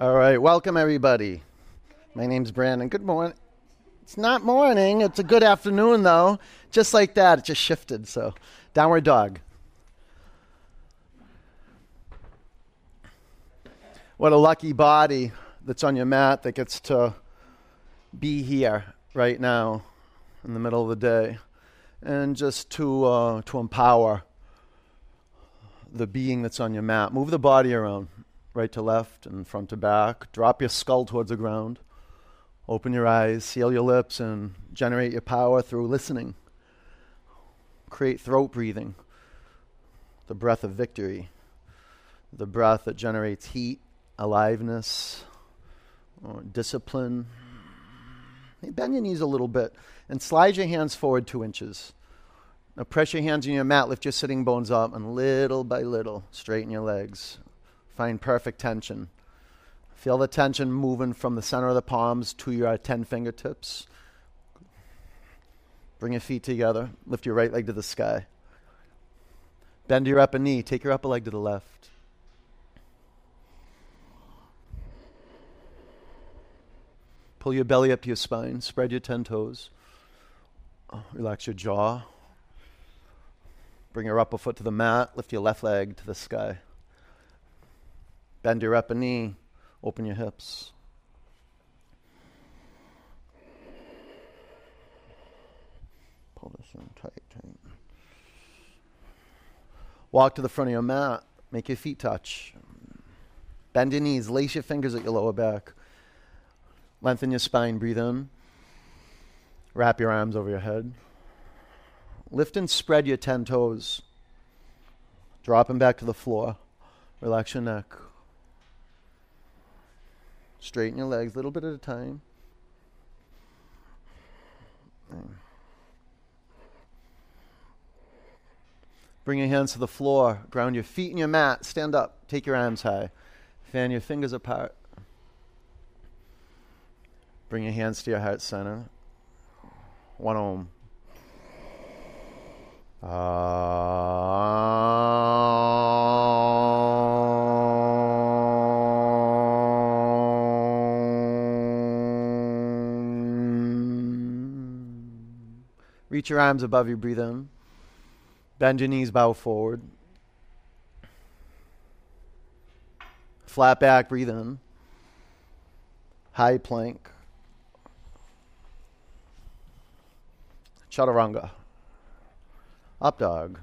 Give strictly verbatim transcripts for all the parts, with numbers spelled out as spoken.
All right, welcome everybody. My name's Brandon. Good morning. It's not morning, it's a good afternoon though. Just like that, it just shifted, so downward dog. What a lucky body that's on your mat that gets to be here right now in the middle of the day, and just to uh, to empower the being that's on your mat. Move the body around. Right to left and front to back. Drop your skull towards the ground. Open your eyes, seal your lips, and generate your power through listening. Create throat breathing, the breath of victory, the breath that generates heat, aliveness, or discipline. Bend your knees a little bit and slide your hands forward two inches. Now press your hands on your mat, lift your sitting bones up, and little by little, straighten your legs. Find perfect tension. Feel the tension moving from the center of the palms to your ten fingertips. Bring your feet together. Lift your right leg to the sky. Bend your upper knee. Take your upper leg to the left. Pull your belly up to your spine. Spread your ten toes. Relax your jaw. Bring your upper foot to the mat. Lift your left leg to the sky. Bend your upper knee, open your hips. Pull this in tight, tight. Walk to the front of your mat, make your feet touch. Bend your knees, lace your fingers at your lower back. Lengthen your spine, breathe in. Wrap your arms over your head. Lift and spread your ten toes. Drop them back to the floor. Relax your neck. Straighten your legs a little bit at a time. Bring your hands to the floor. Ground your feet in your mat. Stand up. Take your arms high. Fan your fingers apart. Bring your hands to your heart center. One ohm. Ah. Reach your arms above you, breathe in. Bend your knees, bow forward. Flat back, breathe in. High plank. Chaturanga. Up dog.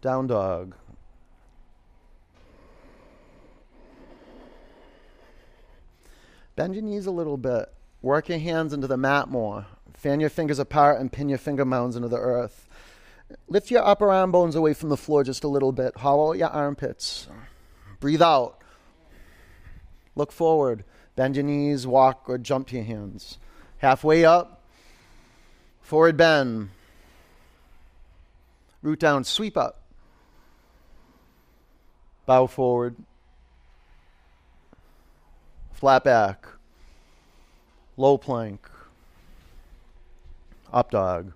Down dog. Bend your knees a little bit. Work your hands into the mat more. Fan your fingers apart and pin your finger mounds into the earth. Lift your upper arm bones away from the floor just a little bit. Hollow your armpits. Breathe out. Look forward. Bend your knees, walk, or jump to your hands. Halfway up. Forward bend. Root down, sweep up. Bow forward. Flat back. Low plank, up dog,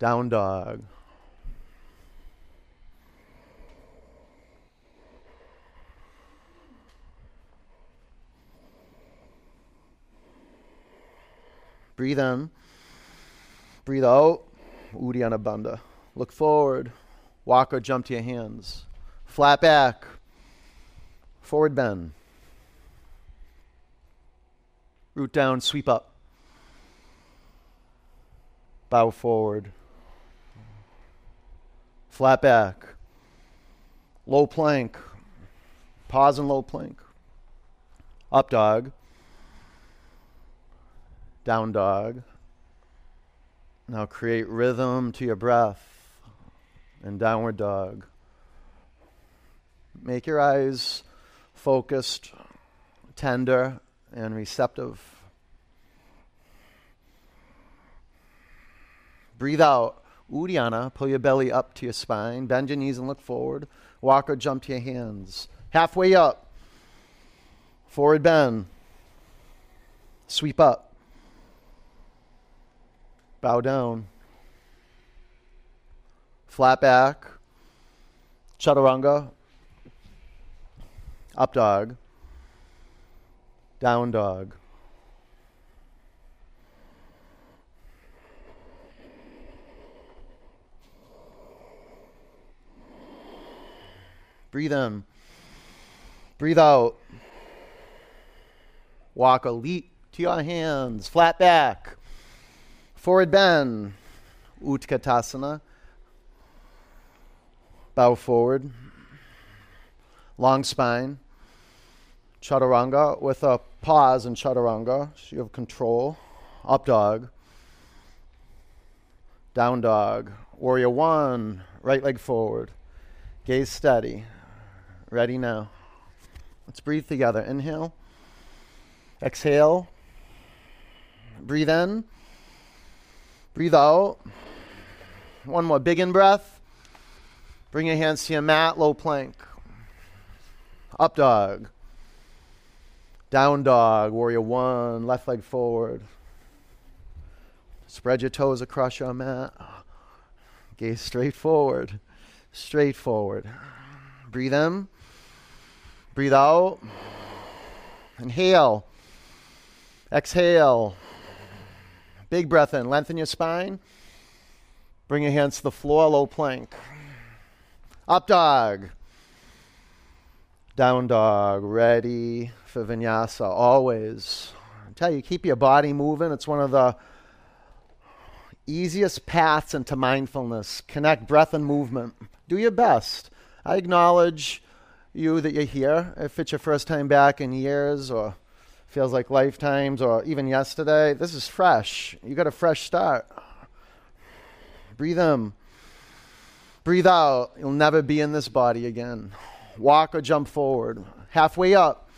down dog. Breathe in, breathe out, Uddiyana Bandha. Look forward, walk or jump to your hands. Flat back, forward bend. Root down, sweep up. Bow forward. Flat back. Low plank. Pause and low plank. Up dog. Down dog. Now create rhythm to your breath. And downward dog. Make your eyes focused, tender, and receptive. Breathe out. Uddiyana. Pull your belly up to your spine. Bend your knees and look forward. Walk or jump to your hands. Halfway up. Forward bend. Sweep up. Bow down. Flat back. Chaturanga. Up dog, down dog. Breathe in, breathe out. Walk a leap to your hands, flat back, forward bend, Utkatasana. Bow forward, long spine, chaturanga with a pause in chaturanga, so you have control. Up dog, down dog, warrior one, right leg forward, gaze steady. Ready now. Let's breathe together. Inhale. Exhale. Breathe in. Breathe out. One more big in breath. Bring your hands to your mat. Low plank. Up dog. Down dog. Warrior one. Left leg forward. Spread your toes across your mat. Gaze straight forward. Straight forward. Breathe in. Breathe out. Inhale. Exhale. Big breath in. Lengthen your spine. Bring your hands to the floor. Low plank. Up dog. Down dog. Ready for vinyasa. Always. I tell you, keep your body moving. It's one of the easiest paths into mindfulness. Connect breath and movement. Do your best. I acknowledge you that you're here. If it's your first time back in years, or feels like lifetimes, or even yesterday, this is fresh. You got a fresh start. Breathe in. Breathe out. You'll never be in this body again. Walk or jump forward. Halfway up.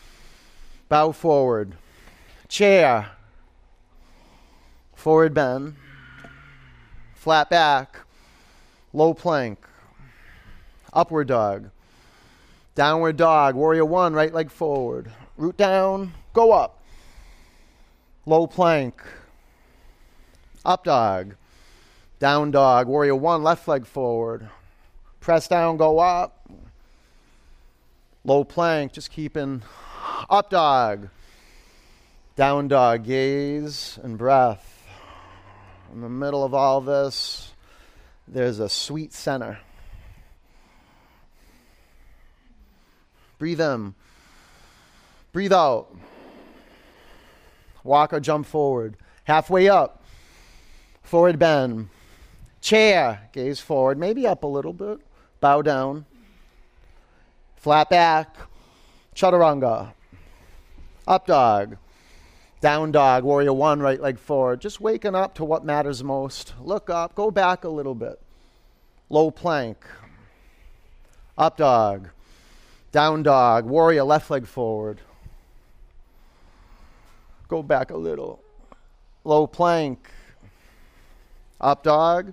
Bow forward. Chair. Forward bend. Flat back. Low plank. Upward dog. Downward dog. Warrior one, right leg forward. Root down. Go up. Low plank. Up dog. Down dog. Warrior one, left leg forward. Press down. Go up. Low plank. Just keeping. Up dog. Down dog. Gaze and breath. In the middle of all this, there's a sweet center. Breathe in. Breathe out. Walk or jump forward. Halfway up. Forward bend. Chair. Gaze forward. Maybe up a little bit. Bow down. Flat back. Chaturanga. Up dog. Down dog. Warrior one. Right leg forward. Just waking up to what matters most. Look up. Go back a little bit. Low plank. Up dog. Down dog, warrior, left leg forward. Go back a little. Low plank. Up dog.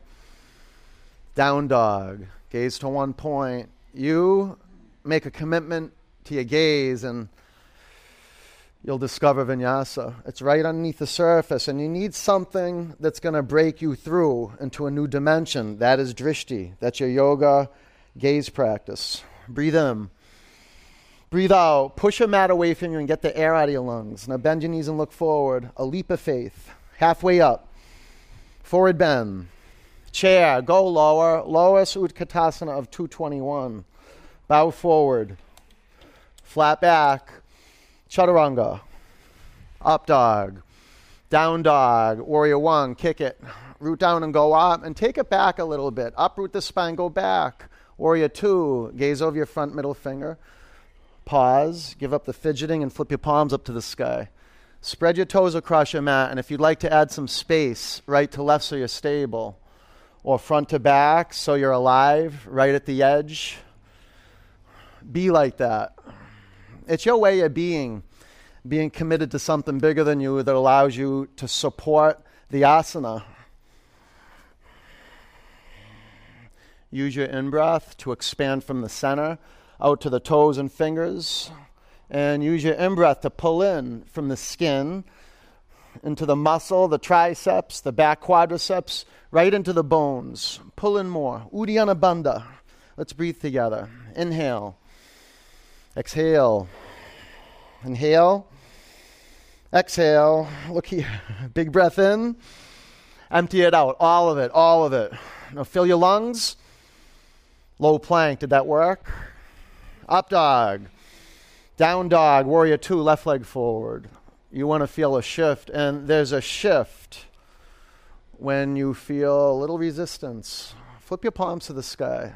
Down dog. Gaze to one point. You make a commitment to your gaze and you'll discover vinyasa. It's right underneath the surface, and you need something that's going to break you through into a new dimension. That is drishti. That's your yoga gaze practice. Breathe in. Breathe out. Push your mat away from you and get the air out of your lungs. Now bend your knees and look forward. A leap of faith. Halfway up. Forward bend. Chair. Go lower. Lowest Utkatasana of two twenty-one. Bow forward. Flat back. Chaturanga. Up dog. Down dog. Warrior one. Kick it. Root down and go up. And take it back a little bit. Uproot the spine. Go back. Warrior two. Gaze over your front middle finger. Pause, give up the fidgeting, and flip your palms up to the sky. Spread your toes across your mat, and if you'd like to add some space, right to left so you're stable, or front to back so you're alive, right at the edge, be like that. It's your way of being, being committed to something bigger than you that allows you to support the asana. Use your in-breath to expand from the center, out to the toes and fingers, and use your in-breath to pull in from the skin into the muscle, the triceps, the back quadriceps, right into the bones. Pull in more. Uddiyana Bandha. Let's breathe together. Inhale. Exhale. Inhale. Exhale. Look here. Big breath in. Empty it out. All of it. All of it. Now fill your lungs. Low plank. Did that work? Up dog. Down dog. Warrior two. Left leg forward. You want to feel a shift. And there's a shift when you feel a little resistance. Flip your palms to the sky.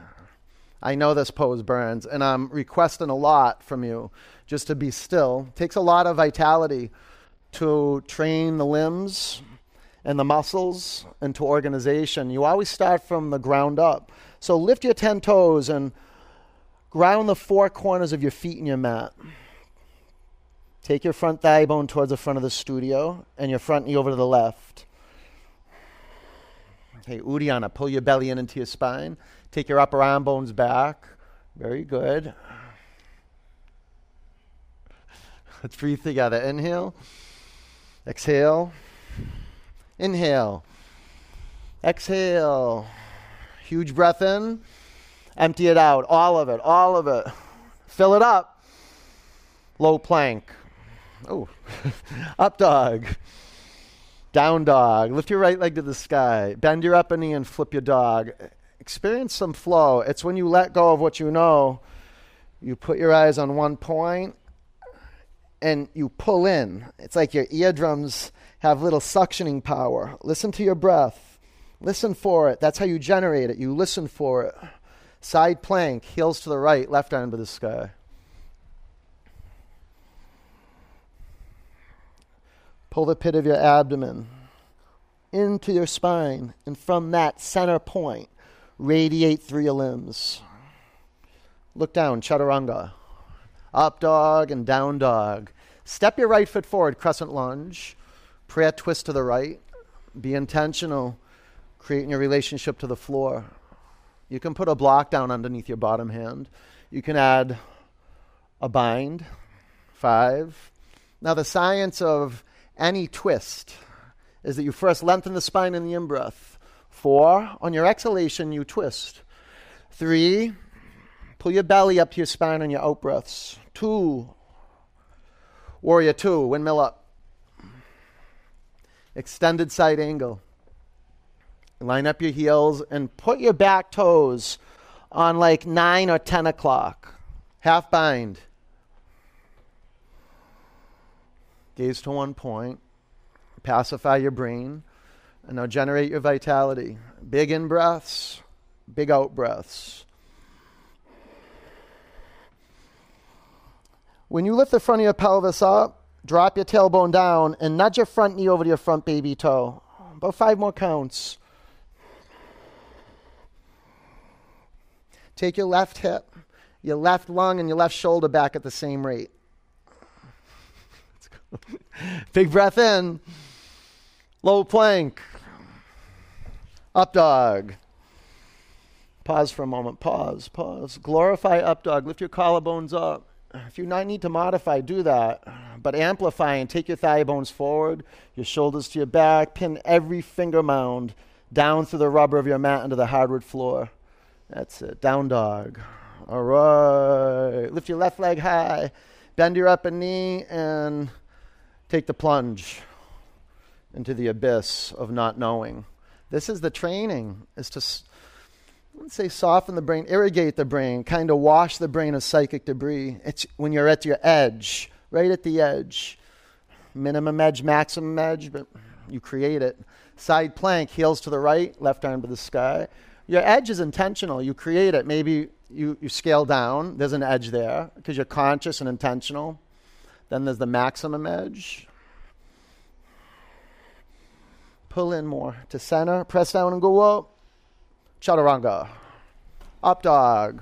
I know this pose burns, and I'm requesting a lot from you just to be still. It takes a lot of vitality to train the limbs and the muscles and to organization. You always start from the ground up. So lift your ten toes and ground the four corners of your feet in your mat. Take your front thigh bone towards the front of the studio and your front knee over to the left. Okay, Uddiyana, pull your belly in into your spine. Take your upper arm bones back. Very good. Let's breathe together. Inhale. Exhale. Inhale. Exhale. Huge breath in. Empty it out. All of it. All of it. Fill it up. Low plank. Oh. Up dog. Down dog. Lift your right leg to the sky. Bend your upper knee and flip your dog. Experience some flow. It's when you let go of what you know, you put your eyes on one point, and you pull in. It's like your eardrums have little suctioning power. Listen to your breath. Listen for it. That's how you generate it. You listen for it. Side plank. Heels to the right. Left arm to the sky. Pull the pit of your abdomen into your spine, and from that center point, radiate through your limbs. Look down, chaturanga. Up dog and down dog. Step your right foot forward, crescent lunge. Prayer twist to the right. Be intentional, creating your relationship to the floor. You can put a block down underneath your bottom hand. You can add a bind, five. Now the science of any twist is that you first lengthen the spine in the in-breath. Four, on your exhalation, you twist. Three, pull your belly up to your spine on your out-breaths. Two, warrior two, windmill up. Extended side angle. Line up your heels and put your back toes on like nine or ten o'clock. Half bind. Gaze to one point, pacify your brain, and now generate your vitality. Big in-breaths, big out-breaths. When you lift the front of your pelvis up, drop your tailbone down, and nudge your front knee over to your front baby toe. About five more counts. Take your left hip, your left lung, and your left shoulder back at the same rate. Big breath in. Low plank. Up dog. Pause for a moment. Pause. Pause. Glorify up dog. Lift your collarbones up. If you not need to modify, do that. But amplify and take your thigh bones forward, your shoulders to your back. Pin every finger mound down through the rubber of your mat into the hardwood floor. That's it. Down dog. All right. Lift your left leg high. Bend your upper knee and take the plunge into the abyss of not knowing. This is the training, is to, I wouldn't say soften the brain, irrigate the brain, kind of wash the brain of psychic debris. It's when you're at your edge, right at the edge. Minimum edge, maximum edge, but you create it. Side plank, heels to the right, left arm to the sky. Your edge is intentional. You create it. Maybe you, you scale down. There's an edge there because you're conscious and intentional. Then there's the maximum edge. Pull in more to center. Press down and go up. Chaturanga. Up dog.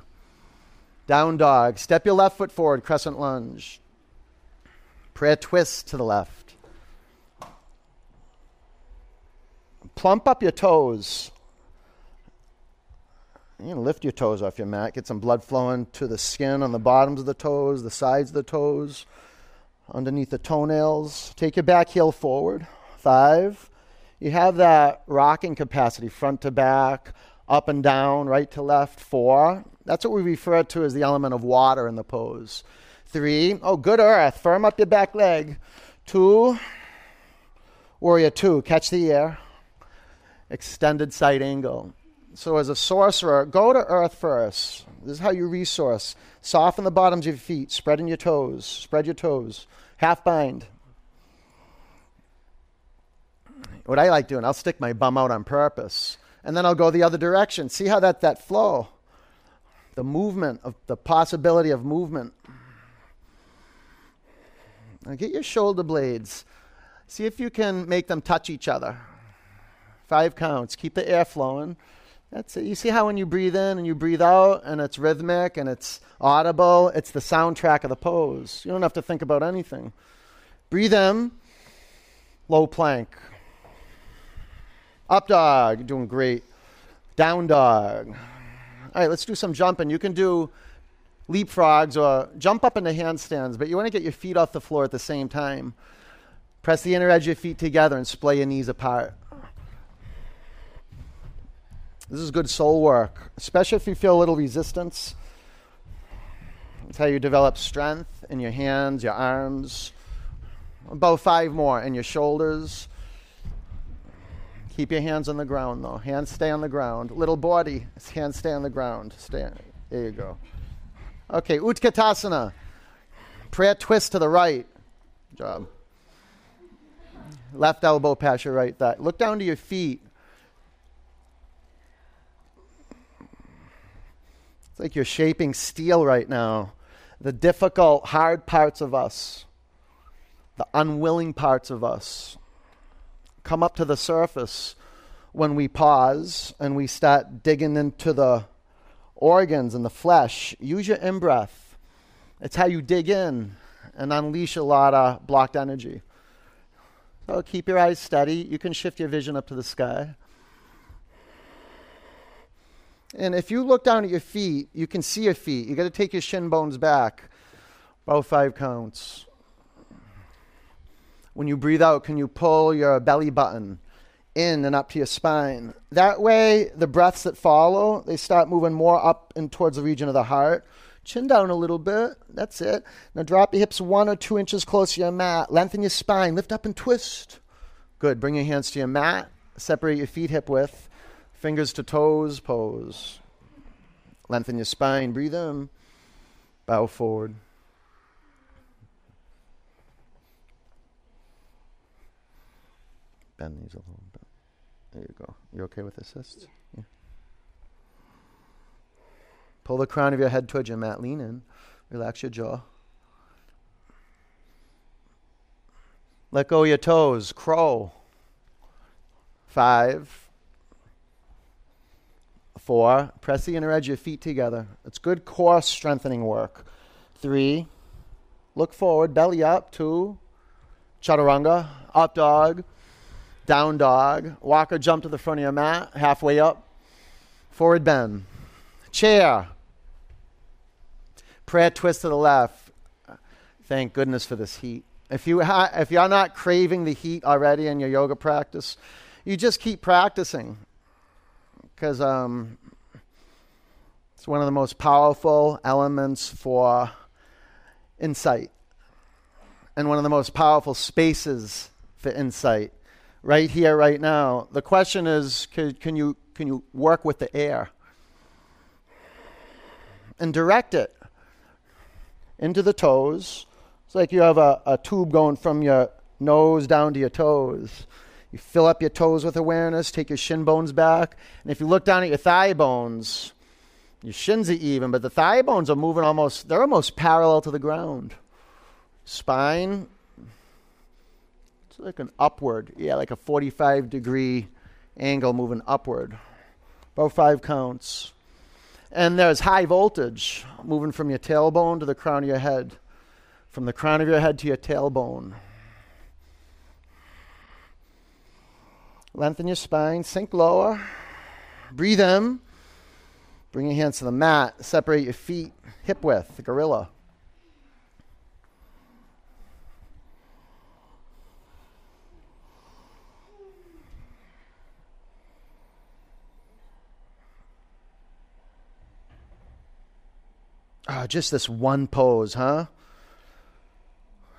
Down dog. Step your left foot forward. Crescent lunge. Prayer twist to the left. Plump up your toes. You can lift your toes off your mat. Get some blood flowing to the skin on the bottoms of the toes, the sides of the toes, underneath the toenails. Take your back heel forward. Five. You have that rocking capacity, front to back, up and down, right to left, four. That's what we refer to as the element of water in the pose. Three, oh, good earth, firm up your back leg. Two, warrior two, catch the air. Extended side angle. So as a sorcerer, go to earth first. This is how you resource. Soften the bottoms of your feet, spread in your toes, spread your toes, half bind. What I like doing, I'll stick my bum out on purpose, and then I'll go the other direction. See how that, that flow, the movement, of the possibility of movement. Now get your shoulder blades. See if you can make them touch each other. Five counts. Keep the air flowing. That's it. You see how when you breathe in and you breathe out, and it's rhythmic and it's audible, it's the soundtrack of the pose. You don't have to think about anything. Breathe in, low plank. Up dog, you're doing great. Down dog. All right, let's do some jumping. You can do leapfrogs or jump up into handstands, but you want to get your feet off the floor at the same time. Press the inner edge of your feet together and splay your knees apart. This is good soul work, especially if you feel a little resistance. That's how you develop strength in your hands, your arms. About five more, and your shoulders. Keep your hands on the ground, though. Hands stay on the ground. Little body, hands stay on the ground. Stay. There you go. Okay, Utkatasana. Prayer twist to the right. Good job. Left elbow past your right thigh. Look down to your feet. It's like you're shaping steel right now. The difficult, hard parts of us, the unwilling parts of us, come up to the surface when we pause and we start digging into the organs and the flesh. Use your in-breath. It's how you dig in and unleash a lot of blocked energy. So keep your eyes steady. You can shift your vision up to the sky. And if you look down at your feet, you can see your feet. You got to take your shin bones back. About five counts. When you breathe out, can you pull your belly button in and up to your spine? That way, the breaths that follow, they start moving more up and towards the region of the heart. Chin down a little bit. That's it. Now drop your hips one or two inches closer to your mat. Lengthen your spine. Lift up and twist. Good. Bring your hands to your mat. Separate your feet hip width. Fingers to toes pose. Lengthen your spine. Breathe in. Bow forward. Bend these a little bit. There you go. You okay with assists? Yeah. Yeah. Pull the crown of your head towards your mat. Lean in. Relax your jaw. Let go of your toes. Crow. Five. Four, press the inner edge of your feet together. It's good core strengthening work. Three, look forward, belly up. Two, chaturanga, up dog, down dog. Walk or jump to the front of your mat, halfway up. Forward bend. Chair. Prayer twist to the left. Thank goodness for this heat. If you ha- if you're not craving the heat already in your yoga practice, you just keep practicing. Because um, it's one of the most powerful elements for insight and one of the most powerful spaces for insight. Right here, right now. The question is, can, can you can you work with the air and direct it into the toes? It's like you have a, a tube going from your nose down to your toes. You fill up your toes with awareness, take your shin bones back. And if you look down at your thigh bones, your shins are even, but the thigh bones are moving almost, they're almost parallel to the ground. Spine, it's like an upward, yeah, like a forty-five degree angle moving upward. About five counts. And there's high voltage moving from your tailbone to the crown of your head, from the crown of your head to your tailbone. Lengthen your spine, sink lower. Breathe in. Bring your hands to the mat. Separate your feet, hip width, the gorilla. Oh, just this one pose, huh?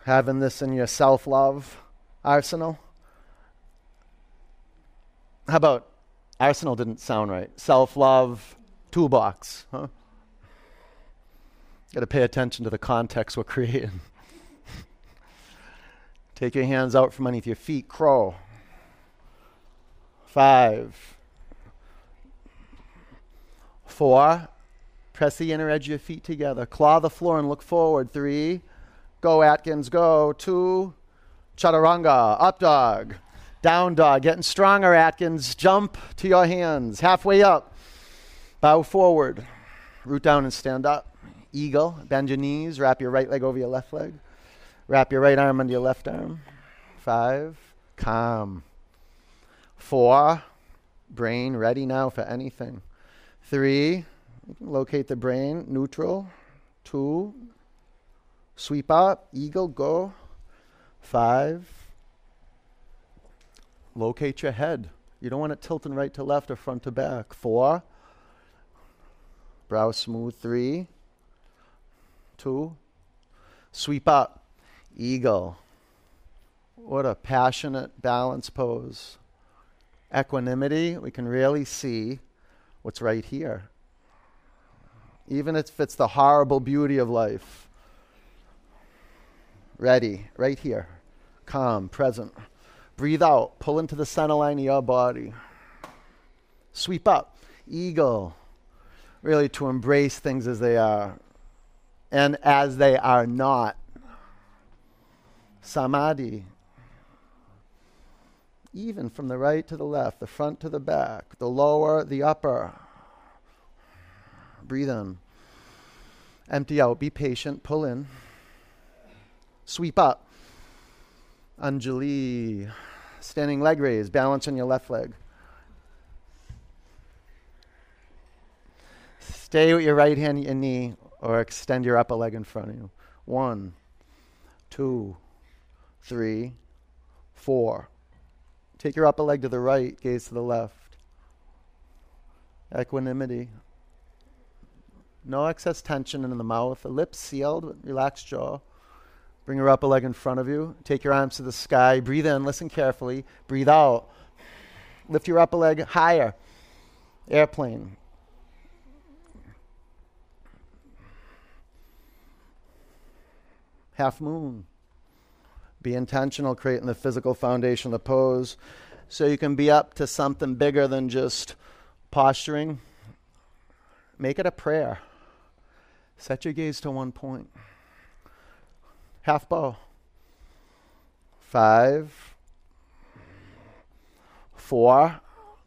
Having this in your self-love arsenal. How about arsenal didn't sound right. Self-love toolbox, huh? Got to pay attention to the context we're creating. Take your hands out from underneath your feet. Crow. Five. Four. Press the inner edge of your feet together. Claw the floor and look forward. Three. Go, Atkins, go. Two. Chaturanga. Up dog. Down dog. Getting stronger, Atkins. Jump to your hands. Halfway up. Bow forward. Root down and stand up. Eagle. Bend your knees. Wrap your right leg over your left leg. Wrap your right arm under your left arm. Five. Calm. Four. Brain ready now for anything. Three. You can locate the brain. Neutral. Two. Sweep up. Eagle. Go. Five. Locate your head. You don't want it tilting right to left or front to back. Four. Brow smooth. Three. Two. Sweep up. Eagle. What a passionate balance pose. Equanimity. We can really see what's right here. Even if it's the horrible beauty of life. Ready. Right here. Calm. Present. Breathe out. Pull into the center line of your body. Sweep up. Eagle. Really to embrace things as they are and as they are not. Samadhi. Even from the right to the left, the front to the back, the lower, the upper. Breathe in. Empty out. Be patient. Pull in. Sweep up. Anjali. Standing leg raise. Balance on your left leg. Stay with your right hand at your knee or extend your upper leg in front of you. One, two, three, four. Take your upper leg to the right. Gaze to the left. Equanimity. No excess tension in the mouth. The lips sealed. Relaxed jaw. Bring your upper leg in front of you. Take your arms to the sky. Breathe in. Listen carefully. Breathe out. Lift your upper leg higher. Airplane. Half moon. Be intentional, creating the physical foundation of the pose so you can be up to something bigger than just posturing. Make it a prayer. Set your gaze to one point. Half bow. Five. Four.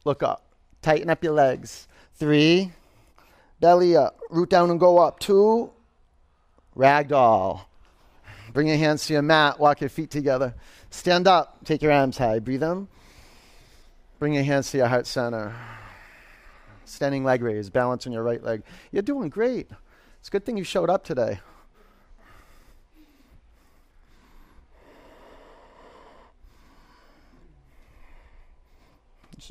Look up. Tighten up your legs. Three. Belly up. Root down and go up. Two. Ragdoll. Bring your hands to your mat. Walk your feet together. Stand up. Take your arms high. Breathe in. Bring your hands to your heart center. Standing leg raise. Balance on your right leg. You're doing great. It's a good thing you showed up today.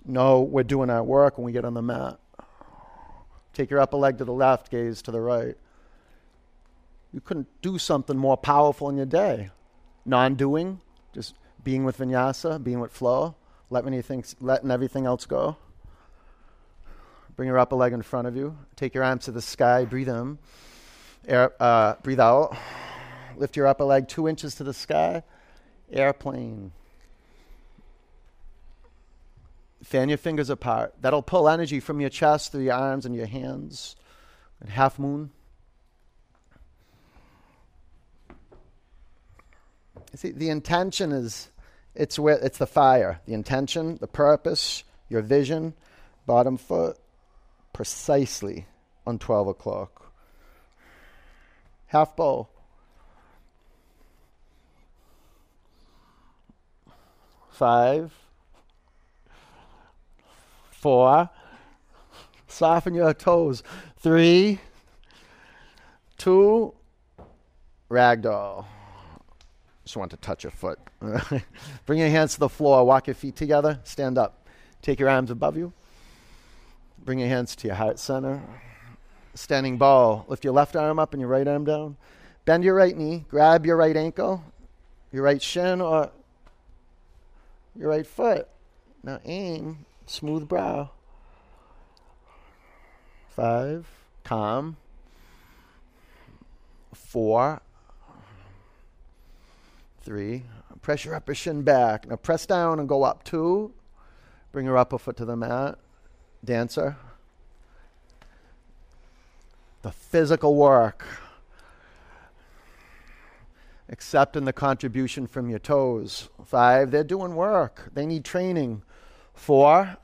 No, we're doing our work when we get on the mat. Take your upper leg to the left, gaze to the right. You couldn't do something more powerful in your day. Non-doing, just being with vinyasa, being with flow, letting anything, letting everything else go. Bring your upper leg in front of you. Take your arms to the sky. Breathe in. Air, uh, breathe out. Lift your upper leg two inches to the sky. Airplane. Fan your fingers apart. That'll pull energy from your chest through your arms and your hands. And half moon. See, the intention is, it's where it's the fire. The intention, the purpose, your vision, bottom foot, precisely on twelve o'clock. Half bow. Five. Four. Soften your toes. Three. Two. Ragdoll. Just want to touch your foot. Bring your hands to the floor. Walk your feet together. Stand up. Take your arms above you. Bring your hands to your heart center. standing ball. Lift your left arm up and your right arm down. Bend your right knee. Grab your right ankle, your right shin, or your right foot. Now aim. Smooth brow. Five. Calm. Four. Three. Press your upper shin back. Now press down and go up two. Bring your upper foot to the mat. Dancer. The physical work. Accepting the contribution from your toes. Five, they're doing work. They need training. Four.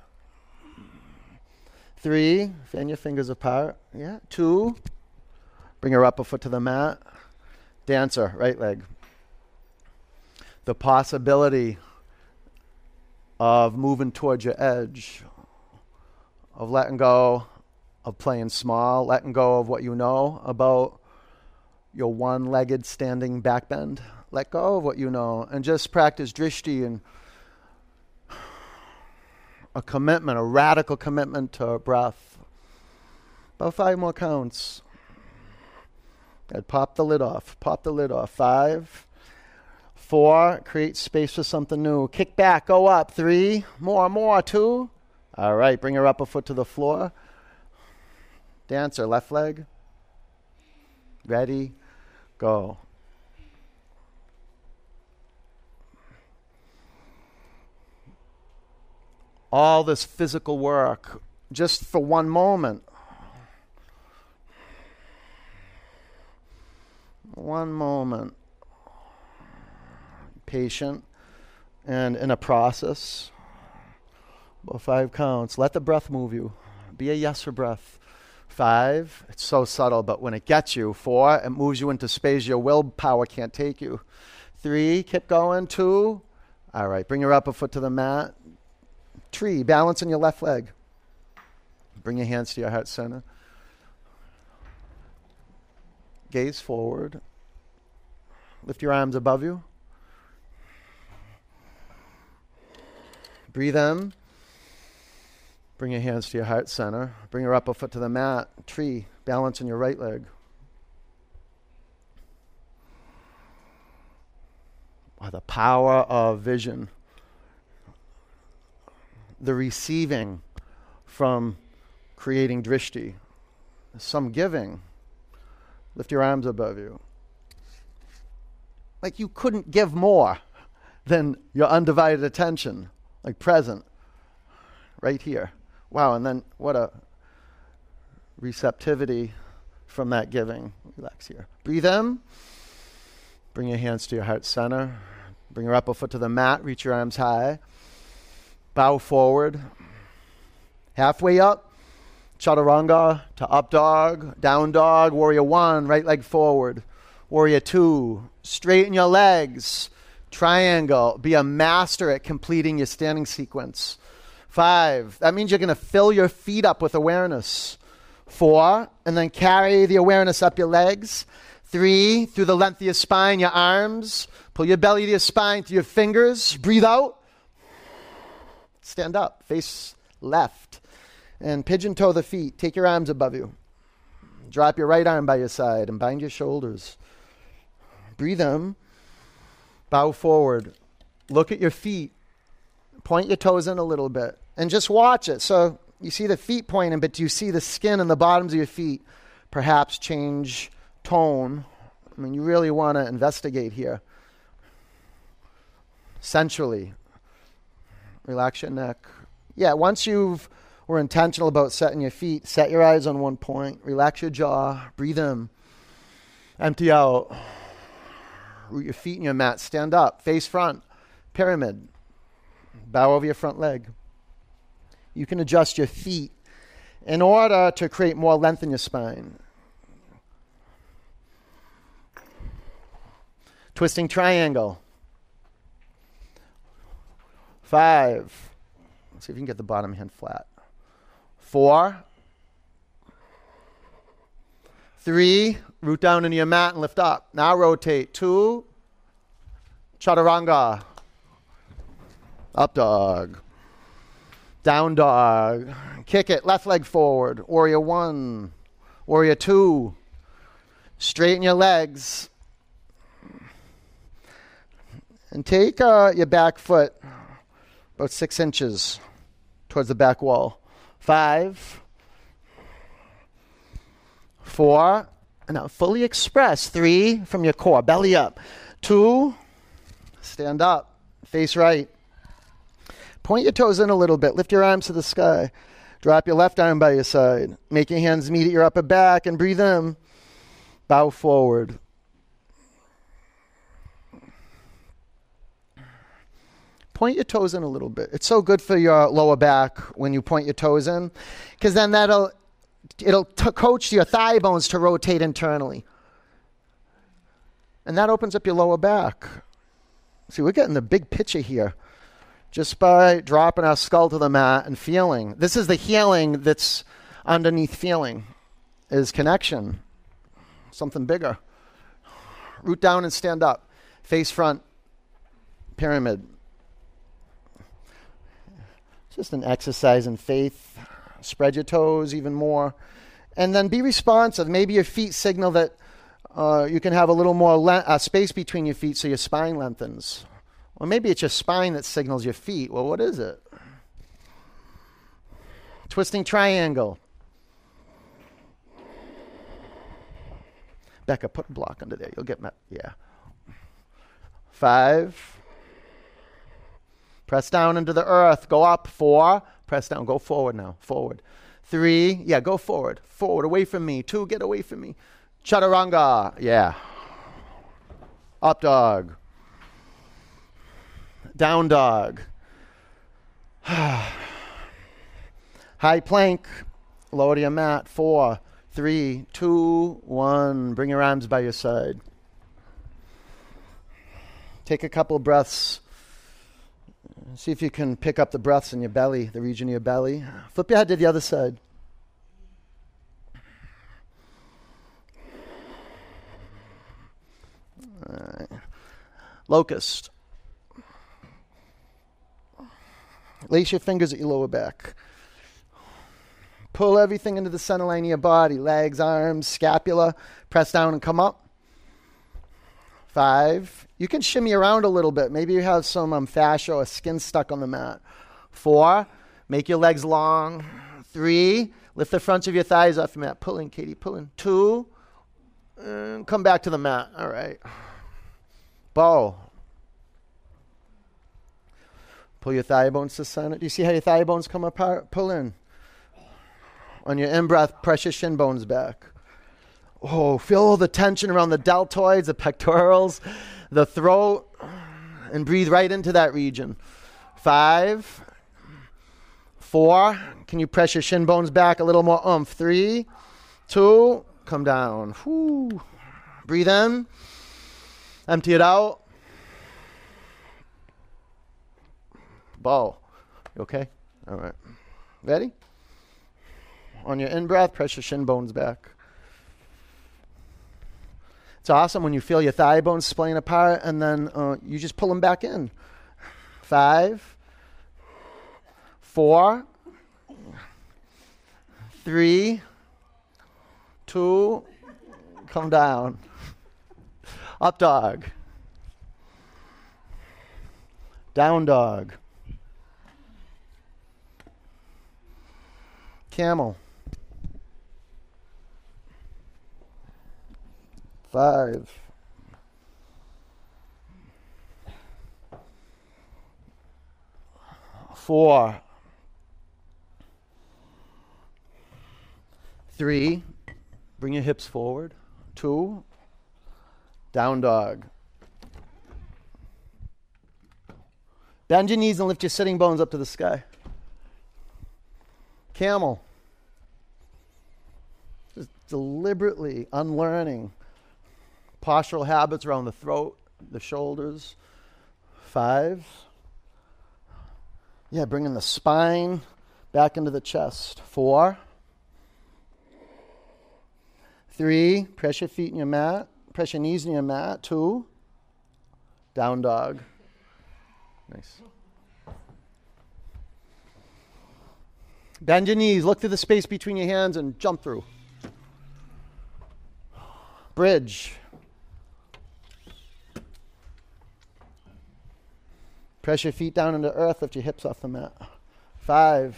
Three, fan your fingers apart. Yeah. Two, bring your upper foot to the mat. Dancer, right leg. The possibility of moving towards your edge, of letting go, of playing small, letting go of what you know about your one-legged standing back bend. Let go of what you know and just practice drishti and a commitment, a radical commitment to breath. About five more counts. And pop the lid off. Pop the lid off. Five. Four, create space for something new. Kick back, go up. Three, more, more, two. All right, bring your upper foot to the floor. Dancer, left leg. Ready, go. All this physical work, just for one moment. One moment. Patient and in a process. About five counts. Let the breath move you. Be a yes for breath. Five, it's so subtle, but when it gets you. Four, it moves you into space your willpower can't take you. Three, keep going. Two, all right, bring your upper foot to the mat. Tree, balance on your left leg. Bring your hands to your heart center. Gaze forward. Lift your arms above you. Breathe in. Bring your hands to your heart center. Bring your upper foot to the mat. Tree. Balance on your right leg. Wow, the power of vision. The receiving from creating drishti. Some giving. Lift your arms above you. Like you couldn't give more than your undivided attention. Like present, right here. Wow, and then what a receptivity from that giving. Relax here. Breathe in. Bring your hands to your heart center. Bring your upper foot to the mat. Reach your arms high. Bow forward. Halfway up. Chaturanga to up dog. Down dog. Warrior one. Right leg forward. Warrior two. Straighten your legs. Triangle. Be a master at completing your standing sequence. Five. That means you're going to fill your feet up with awareness. Four. And then carry the awareness up your legs. Three. Through the length of your spine, your arms. Pull your belly to your spine, through your fingers. Breathe out. Stand up. Face left. And pigeon toe the feet. Take your arms above you. Drop your right arm by your side and bind your shoulders. Breathe in. Bow forward, look at your feet, point your toes in a little bit, and just watch it. So you see the feet pointing, but do you see the skin and the bottoms of your feet? Perhaps change tone. I mean, you really want to investigate here. Sensually, relax your neck. Yeah, once you've were intentional about setting your feet, set your eyes on one point, relax your jaw, breathe in, empty out. Root your feet in your mat. Stand up. Face front. Pyramid. Bow over your front leg. You can adjust your feet in order to create more length in your spine. Twisting triangle. Five. Let's see if you can get the bottom hand flat. Four. Three, root down into your mat and lift up. Now rotate. Two, chaturanga. Up dog. Down dog. Kick it. Left leg forward. Warrior one. Warrior two. Straighten your legs. And take uh, your back foot about six inches towards the back wall. Five. Four. And now fully express. Three from your core. Belly up. Two. Stand up. Face right. Point your toes in a little bit. Lift your arms to the sky. Drop your left arm by your side. Make your hands meet at your upper back and breathe in. Bow forward. Point your toes in a little bit. It's so good for your lower back when you point your toes in, because then that'll it'll t- coach your thigh bones to rotate internally. And that opens up your lower back. See, we're getting the big picture here just by dropping our skull to the mat and feeling. This is the healing that's underneath feeling, is connection, something bigger. Root down and stand up. Face front, pyramid. Just an exercise in faith. Spread your toes even more. And then be responsive. Maybe your feet signal that uh, you can have a little more le- uh, space between your feet so your spine lengthens. Or maybe it's your spine that signals your feet. Well, what is it? Twisting triangle. Becca, put a block under there. You'll get met. Yeah. Five. Press down into the earth. Go up. Four. Press down. Go forward now. Forward. Three. Yeah, go forward. Forward. Away from me. Two. Get away from me. Chaturanga. Yeah. Up dog. Down dog. High plank. Lower to your mat. Four. Three. Two. One. Bring your arms by your side. Take a couple breaths. See if you can pick up the breaths in your belly, the region of your belly. Flip your head to the other side. All right. Locust. Lace your fingers at your lower back. Pull everything into the center line of your body. Legs, arms, scapula. Press down and come up. Five. You can shimmy around a little bit. Maybe you have some um, fascia or skin stuck on the mat. Four. Make your legs long. Three. Lift the fronts of your thighs off the mat. Pull in, Katie. Pull in. Two. And come back to the mat. All right. Bow. Pull your thigh bones to center. Do you see how your thigh bones come apart? Pull in. On your in-breath, press your shin bones back. Oh, feel all the tension around the deltoids, the pectorals, the throat, and breathe right into that region. Five, four, can you press your shin bones back a little more oomph? Three, two, come down. Whew. Breathe in, empty it out. Bow. You okay? All right. Ready? On your in-breath, press your shin bones back. It's awesome when you feel your thigh bones splaying apart, and then uh, you just pull them back in. Five, four, three, two, come down. Up dog. Down dog. Camel. Five. Four. Three. Bring your hips forward. Two. Down dog. Bend your knees and lift your sitting bones up to the sky. Camel. Just deliberately unlearning postural habits around the throat, the shoulders. Five. Yeah, bringing the spine back into the chest. Four. Three. Press your feet in your mat. Press your knees in your mat. Two. Down dog. Nice. Bend your knees. Look through the space between your hands and jump through. bridge. Press your feet down into earth, lift your hips off the mat. Five.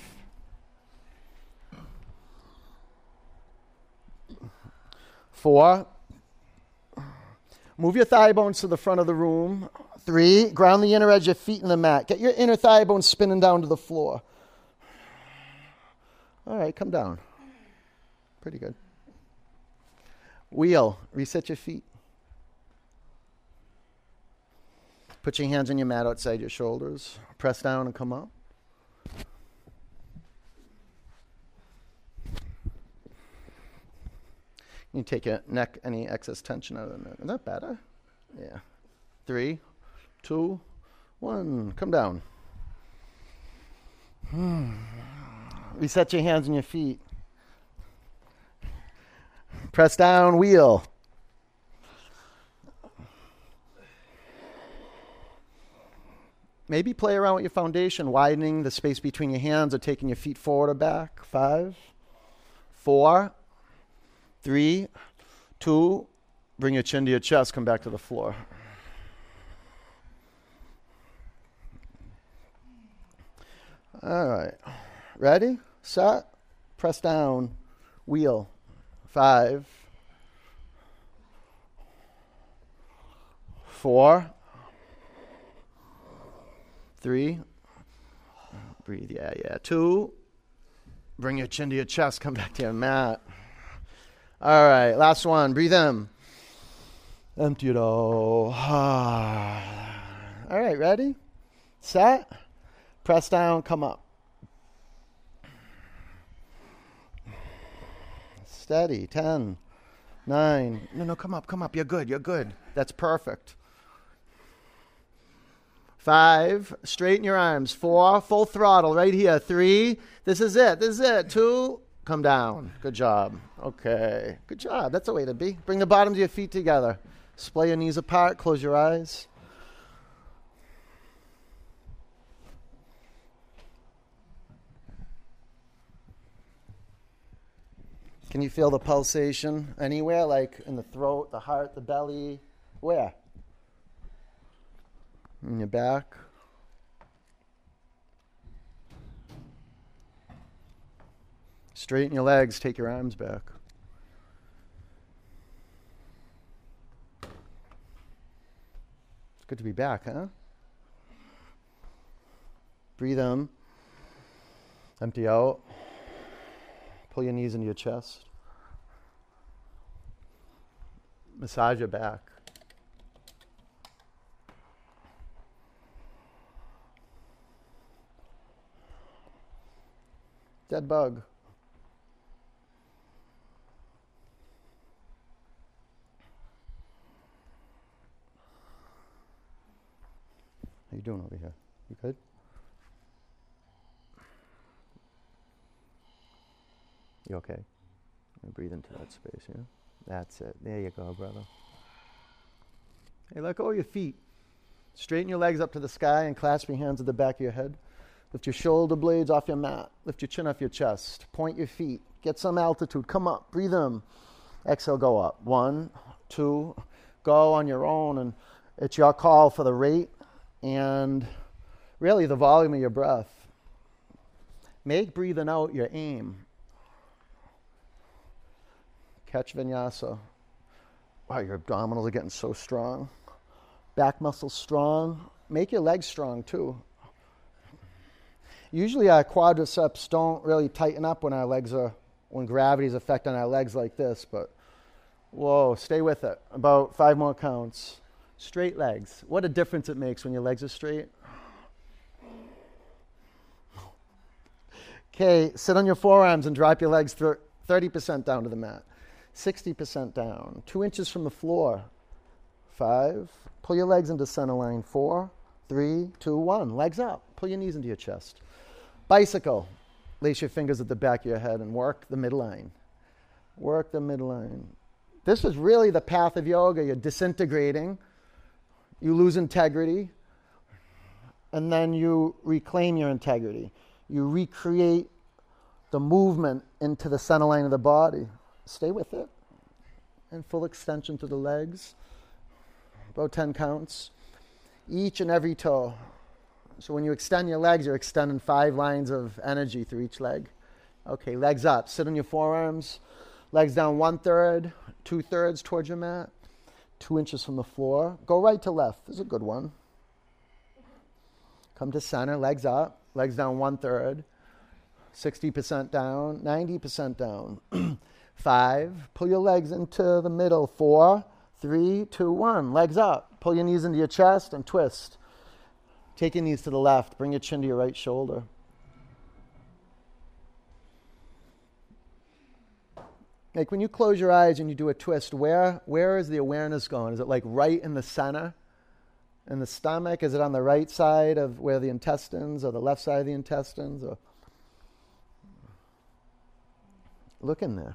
Four. Move your thigh bones to the front of the room. Three. Ground the inner edge of feet in the mat. Get your inner thigh bones spinning down to the floor. All right, come down. Pretty good. Wheel. Reset your feet. Put your hands on your mat outside your shoulders. Press down and come up. You take your neck, any excess tension out of the neck. Is that better? Yeah. Three, two, one. Come down. Reset your hands and your feet. Press down, wheel. Maybe play around with your foundation, widening the space between your hands or taking your feet forward or back. Five, four, three, two. Bring your chin to your chest. Come back to the floor. All right. Ready? Set. Press down. Wheel. Five. Four. Three. Breathe. Yeah, yeah. Two. Bring your chin to your chest. Come back to your mat. All right. Last one. Breathe in. Empty it all. All right. Ready? Set. Press down. Come up. Steady. Ten. Nine. No, no. Come up. Come up. You're good. You're good. That's perfect. Five, straighten your arms. Four, full throttle right here. Three, this is it, this is it. Two, come down. Good job. Okay, good job. That's the way to be. Bring the bottoms of your feet together. Splay your knees apart. Close your eyes. Can you feel the pulsation anywhere, like in the throat, the heart, the belly? Where? In your back. Straighten your legs, take your arms back. It's good to be back, huh? Breathe in. Empty out. Pull your knees into your chest. Massage your back. Dead bug. How you doing over here? You good? You okay? Breathe into that space, yeah? That's it. There you go, brother. Hey, let go of your feet. Straighten your legs up to the sky and clasp your hands at the back of your head. Lift your shoulder blades off your mat. Lift your chin off your chest. Point your feet. Get some altitude. Come up. Breathe in. Exhale, go up. One, two. Go on your own. And it's your call for the rate and really the volume of your breath. Make breathing out your aim. Catch vinyasa. Wow, your abdominals are getting so strong. Back muscles strong. Make your legs strong, too. Usually our quadriceps don't really tighten up when our legs are, when gravity's affecting our legs like this, but whoa, stay with it. About five more counts. Straight legs. What a difference it makes when your legs are straight. Okay, sit on your forearms and drop your legs thirty percent down to the mat. sixty percent down. Two inches from the floor. Five. Pull your legs into center line. Four, three, two, one. Legs up. Pull your knees into your chest. Bicycle. Lace your fingers at the back of your head and work the midline. Work the midline. This is really the path of yoga. You're disintegrating. You lose integrity. And then you reclaim your integrity. You recreate the movement into the center line of the body. Stay with it. and full extension to the legs. About ten counts. Each and every toe. So when you extend your legs, you're extending five lines of energy through each leg. Okay, legs up. Sit on your forearms. Legs down one third, two thirds towards your mat. Two inches from the floor. Go right to left. This is a good one. Come to center. Legs up. Legs down one third. sixty percent down. ninety percent down. Five. Pull your legs into the middle. Four. Three, two, one. Legs up. Pull your knees into your chest and twist. Take your knees to the left. Bring your chin to your right shoulder. Like when you close your eyes and you do a twist, where, where is the awareness going? Is it like right in the center? In the stomach? Is it on the right side of where the intestines, or the left side of the intestines? Or look in there.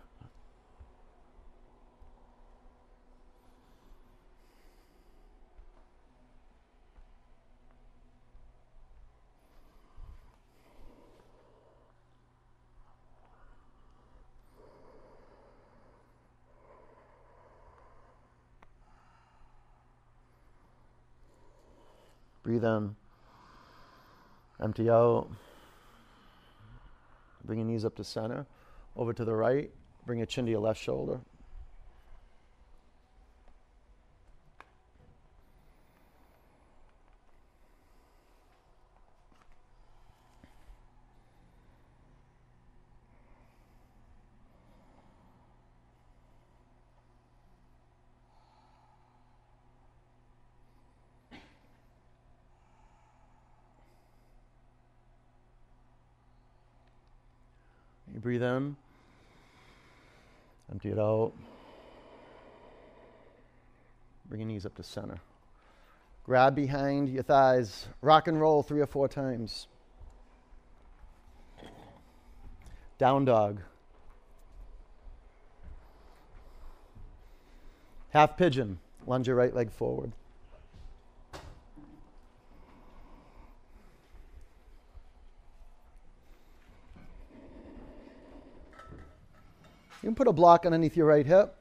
Breathe in, empty out, bring your knees up to center, over to the right, bring your chin to your left shoulder. Breathe in, empty it out, bring your knees up to center. Grab behind your thighs, rock and roll three or four times. Down dog. Half pigeon, lunge your right leg forward. You can put a block underneath your right hip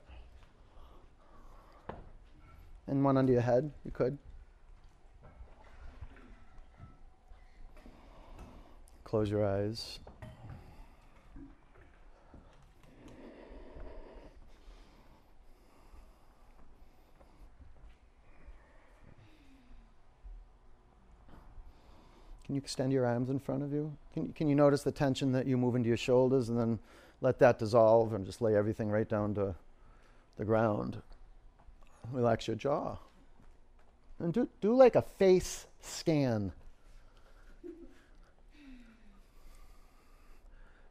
and one under your head. You could. Close your eyes. Can you extend your arms in front of you? Can, can you notice the tension that you move into your shoulders and then let that dissolve and just lay everything right down to the ground. Relax your jaw. And do, do like a face scan.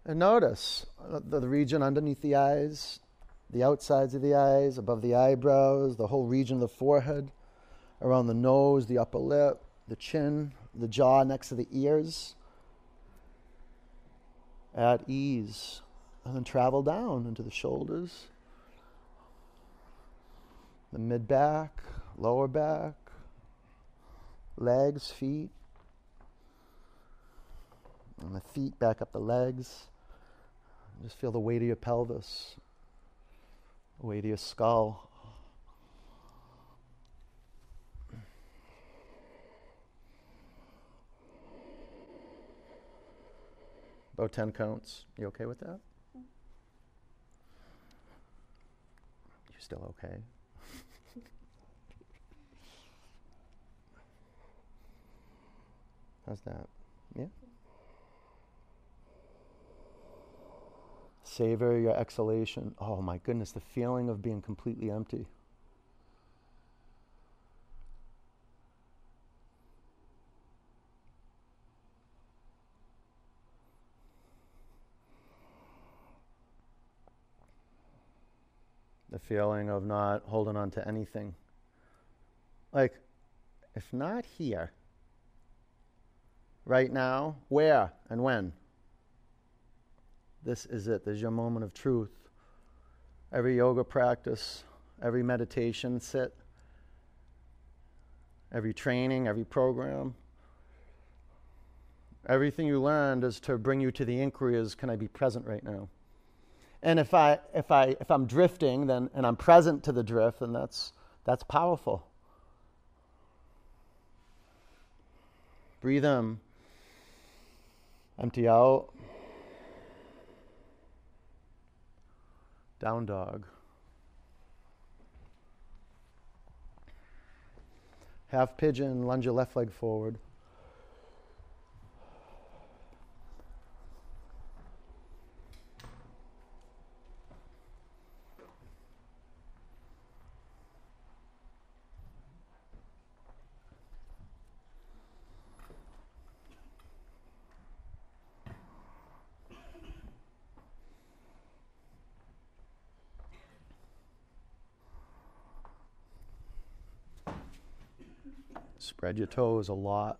And notice the, the region underneath the eyes, the outsides of the eyes, above the eyebrows, the whole region of the forehead, around the nose, the upper lip, the chin, the jaw next to the ears. At ease. And then travel down into the shoulders, the mid-back, lower back, legs, feet, and the feet back up the legs. Just feel the weight of your pelvis, the weight of your skull. About ten counts. You okay with that? Still okay. How's that? Yeah? Savor your exhalation. Oh my goodness, the feeling of being completely empty. The feeling of not holding on to anything. Like, if not here, right now, where and when? This is it. This is your moment of truth. Every yoga practice, every meditation sit, every training, every program, everything you learned is to bring you to the inquiry is, can I be present right now? And if I if I if I'm drifting, then and I'm present to the drift, then that's that's powerful. Breathe in, empty out, down dog. Half pigeon, lunge your left leg forward. Spread your toes a lot.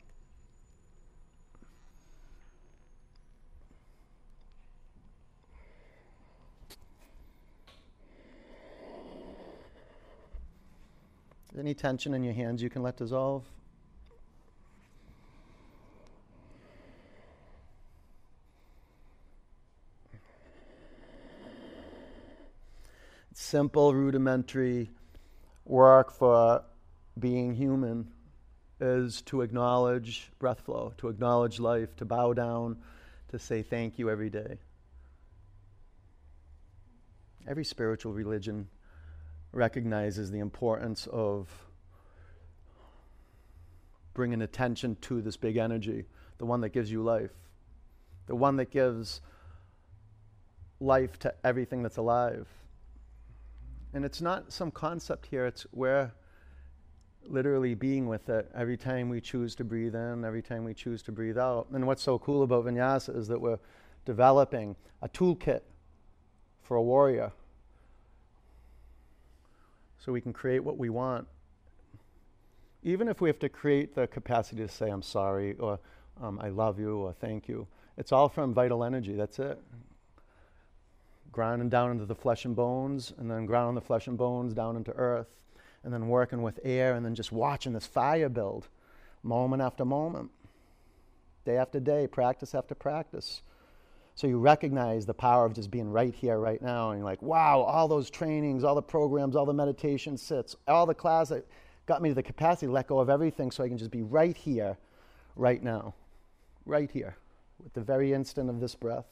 Any tension in your hands you can let dissolve. It's simple, rudimentary work for being human. Is to acknowledge breath flow, to acknowledge life, to bow down, to say thank you every day. Every spiritual religion recognizes the importance of bringing attention to this big energy, the one that gives you life, the one that gives life to everything that's alive. And it's not some concept here, it's where literally being with it every time we choose to breathe in, every time we choose to breathe out. And what's so cool about vinyasa is that we're developing a toolkit for a warrior so we can create what we want. Even if we have to create the capacity to say, I'm sorry, or um, I love you, or thank you, it's all from vital energy, that's it. Grounding down into the flesh and bones, and then grounding the flesh and bones down into earth, and then working with air, and then just watching this fire build moment after moment, day after day, practice after practice. So you recognize the power of just being right here, right now, and you're like, wow, all those trainings, all the programs, all the meditation sits, all the class that got me to the capacity to let go of everything so I can just be right here, right now, right here, with the very instant of this breath.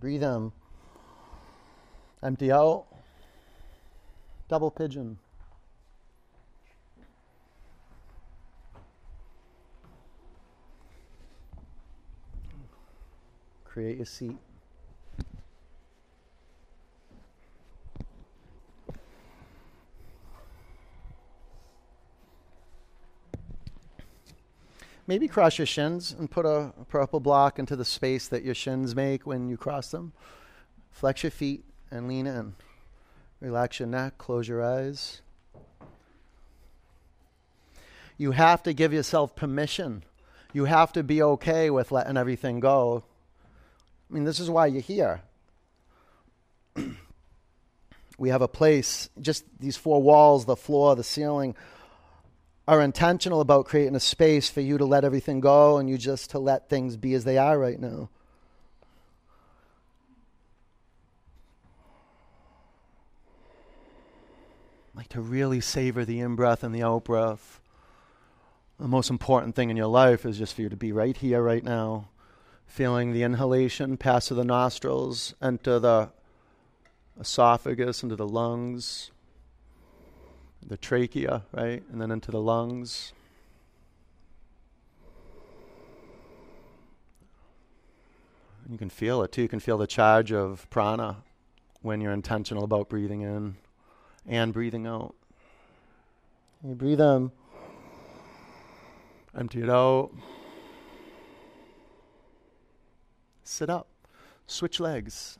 Breathe in, empty out. Double pigeon. Create a seat. Maybe cross your shins and put a purple block into the space that your shins make when you cross them. Flex your feet and lean in. Relax your neck, close your eyes. You have to give yourself permission. You have to be okay with letting everything go. I mean, this is why you're here. We have a place, just these four walls, the floor, the ceiling, are intentional about creating a space for you to let everything go and you just to let things be as they are right now. Like to really savor the in-breath and the out-breath. The most important thing in your life is just for you to be right here, right now, feeling the inhalation pass through the nostrils, enter the esophagus, into the lungs, the trachea, right? And then into the lungs. And you can feel it too. You can feel the charge of prana when you're intentional about breathing in and breathing out. You breathe in, empty it out. Sit up, switch legs.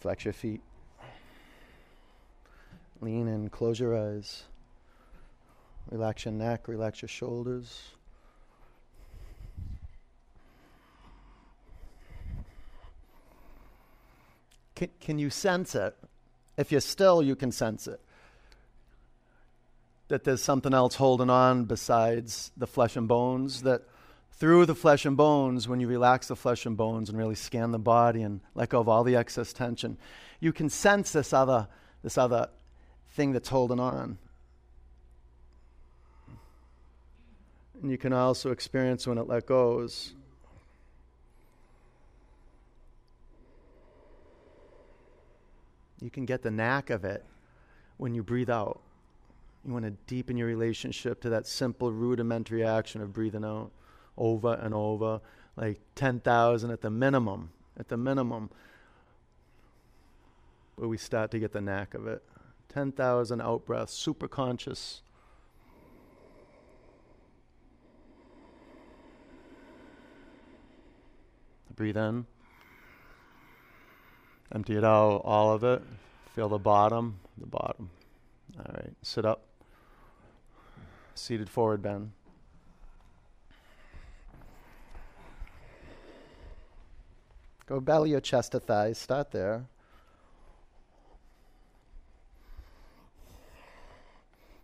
Flex your feet. Lean in, close your eyes. Relax your neck, relax your shoulders. Can, can you sense it? If you're still, you can sense it. That there's something else holding on besides the flesh and bones, that through the flesh and bones, when you relax the flesh and bones and really scan the body and let go of all the excess tension, you can sense this other, this other thing that's holding on. And you can also experience when it let goes. You can get the knack of it when you breathe out. You want to deepen your relationship to that simple rudimentary action of breathing out over and over, like ten thousand at the minimum, at the minimum. But we start to get the knack of it. ten thousand out breaths, super conscious. Breathe in. Empty it out, all of it. Feel the bottom, the bottom. All right, sit up. Seated forward bend. Go belly or chest to thighs, start there.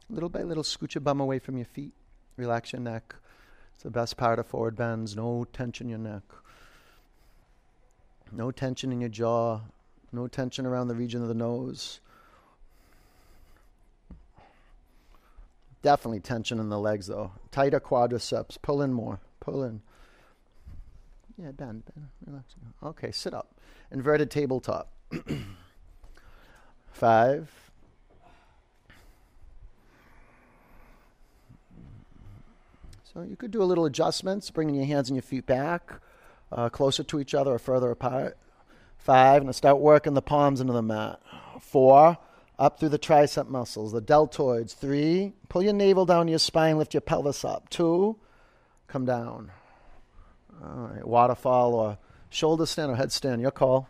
Little by little, scooch your bum away from your feet. Relax your neck. It's the best part of forward bends, no tension in your neck. No tension in your jaw, no tension around the region of the nose. Definitely tension in the legs though. Tighter quadriceps, pull in more, pull in. Yeah, bend, bend, relax. Okay, sit up. Inverted tabletop. Five. So you could do a little adjustments, bringing your hands and your feet back. Uh, closer to each other or further apart. Five, and start working the palms into the mat. Four, up through the tricep muscles, the deltoids. Three, pull your navel down to your spine, lift your pelvis up. Two, come down. All right, waterfall or shoulder stand or headstand, your call.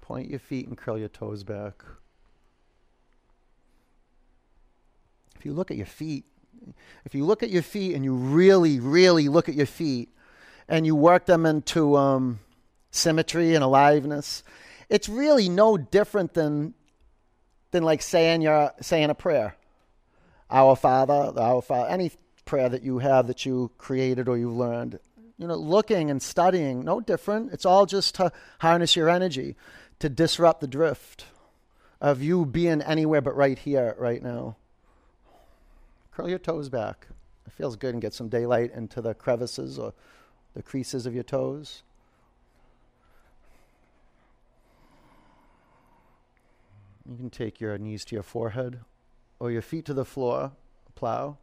Point your feet and curl your toes back. If you look at your feet, if you look at your feet and you really, really look at your feet and you work them into um, symmetry and aliveness, it's really no different than than like saying your saying a prayer. Our Father, Our Father, any prayer that you have that you created or you've learned. You know, looking and studying, no different. It's all just to harness your energy, to disrupt the drift of you being anywhere but right here, right now. Curl your toes back. It feels good, and get some daylight into the crevices or the creases of your toes. You can take your knees to your forehead or your feet to the floor, plow.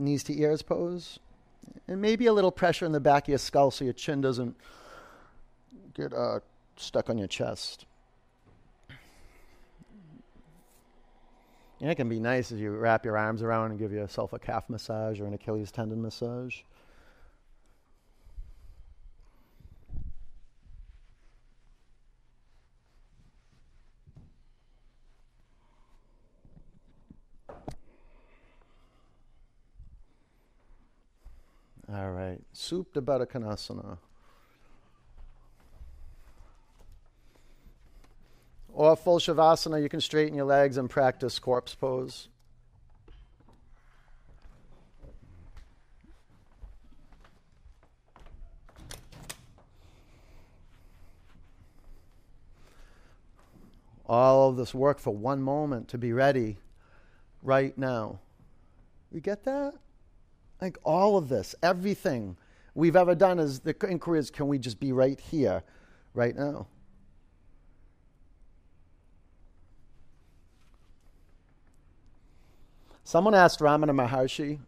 Knees to ears pose. And maybe a little pressure in the back of your skull so your chin doesn't get uh, stuck on your chest. And it can be nice as you wrap your arms around and give yourself a calf massage or an Achilles tendon massage. All right, Supta Baddha Konasana. Or full Shavasana, you can straighten your legs and practice corpse pose. All of this work for one moment to be ready right now. You get that? Like all of this, everything we've ever done is, the inquiry is, can we just be right here, right now? Someone asked Ramana Maharshi,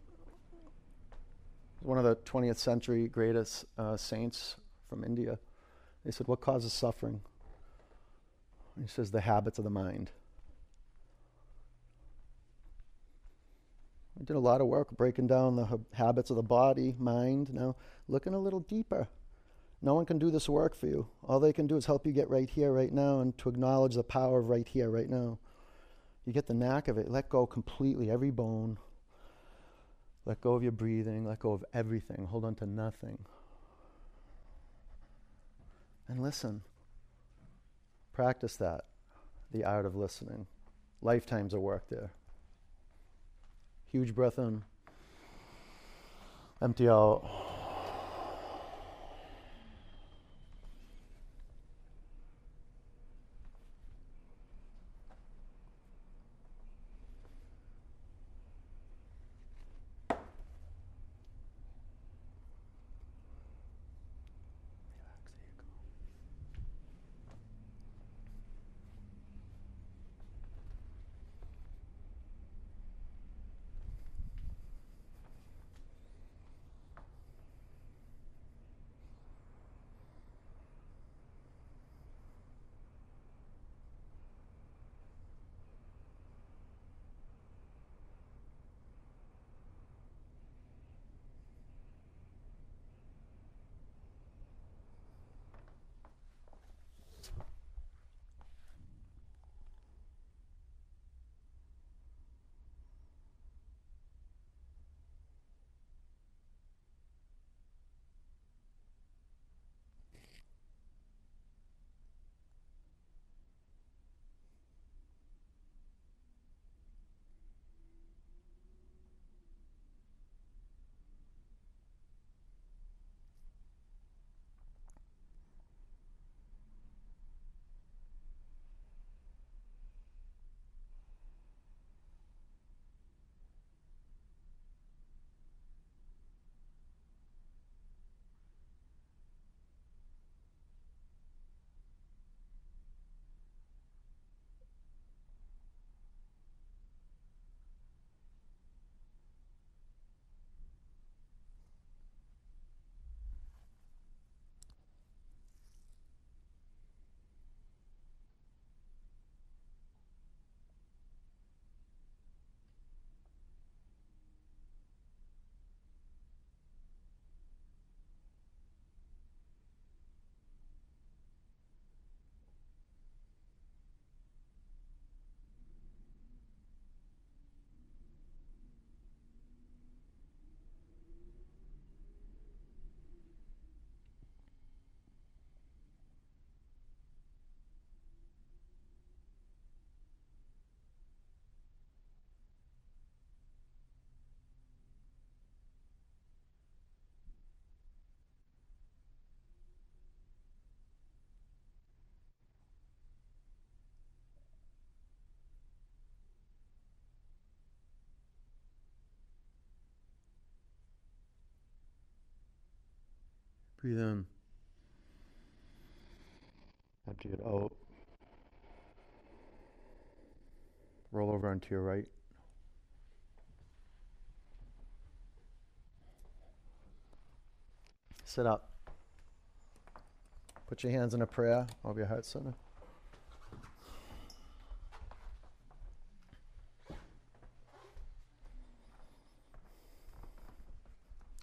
one of the twentieth century greatest uh, saints from India, they said, what causes suffering? He says, the habits of the mind. I did a lot of work breaking down the habits of the body, mind, now looking a little deeper. No one can do this work for you. All they can do is help you get right here, right now, and to acknowledge the power of right here, right now. You get the knack of it. Let go completely, every bone. Let go of your breathing. Let go of everything. Hold on to nothing. And listen. Practice that, the art of listening. Lifetimes of work there. Huge breath in. Empty out. Breathe in. Empty it out. Roll over onto your right. Sit up. Put your hands in a prayer over your heart center.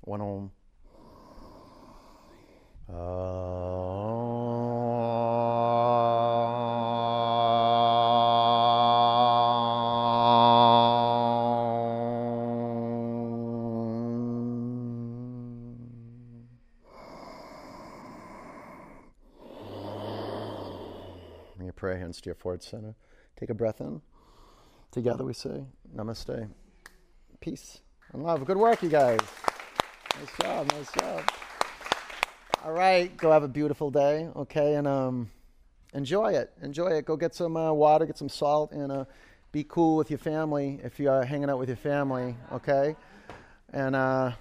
One Om. Bring your prayer hands to your forehead center. Take a breath in. Together we say, Namaste. Peace and love. Good work, you guys. Nice job, nice job. All right, go have a beautiful day, okay? And um, enjoy it, enjoy it. Go get some uh, water, get some salt, and uh, be cool with your family if you are hanging out with your family, okay? And uh,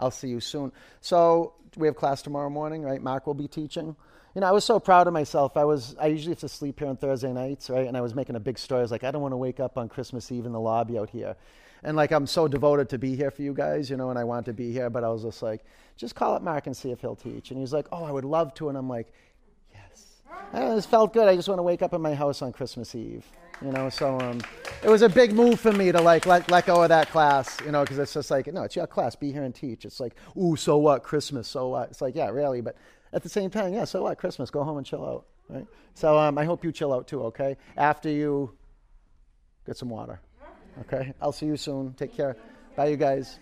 I'll see you soon. So we have class tomorrow morning, right? Mark will be teaching. you know, I was so proud of myself. I was, I usually have to sleep here on Thursday nights, right? And I was making a big story. I was like, I don't want to wake up on Christmas Eve in the lobby out here. And like, I'm so devoted to be here for you guys, you know, and I want to be here, but I was just like, just call up Mark and see if he'll teach. And he was like, oh, I would love to. And I'm like, yes. And this felt good. I just want to wake up in my house on Christmas Eve, you know? So um, it was a big move for me to like, let, let go of that class, you know, because it's just like, no, it's your class, be here and teach. It's like, ooh, so what, Christmas, so what? It's like, yeah, really, but at the same time, yeah, so what, Christmas, go home and chill out, right? So um, I hope you chill out too, okay? After you get some water. Okay, I'll see you soon. Take care. Bye, you guys.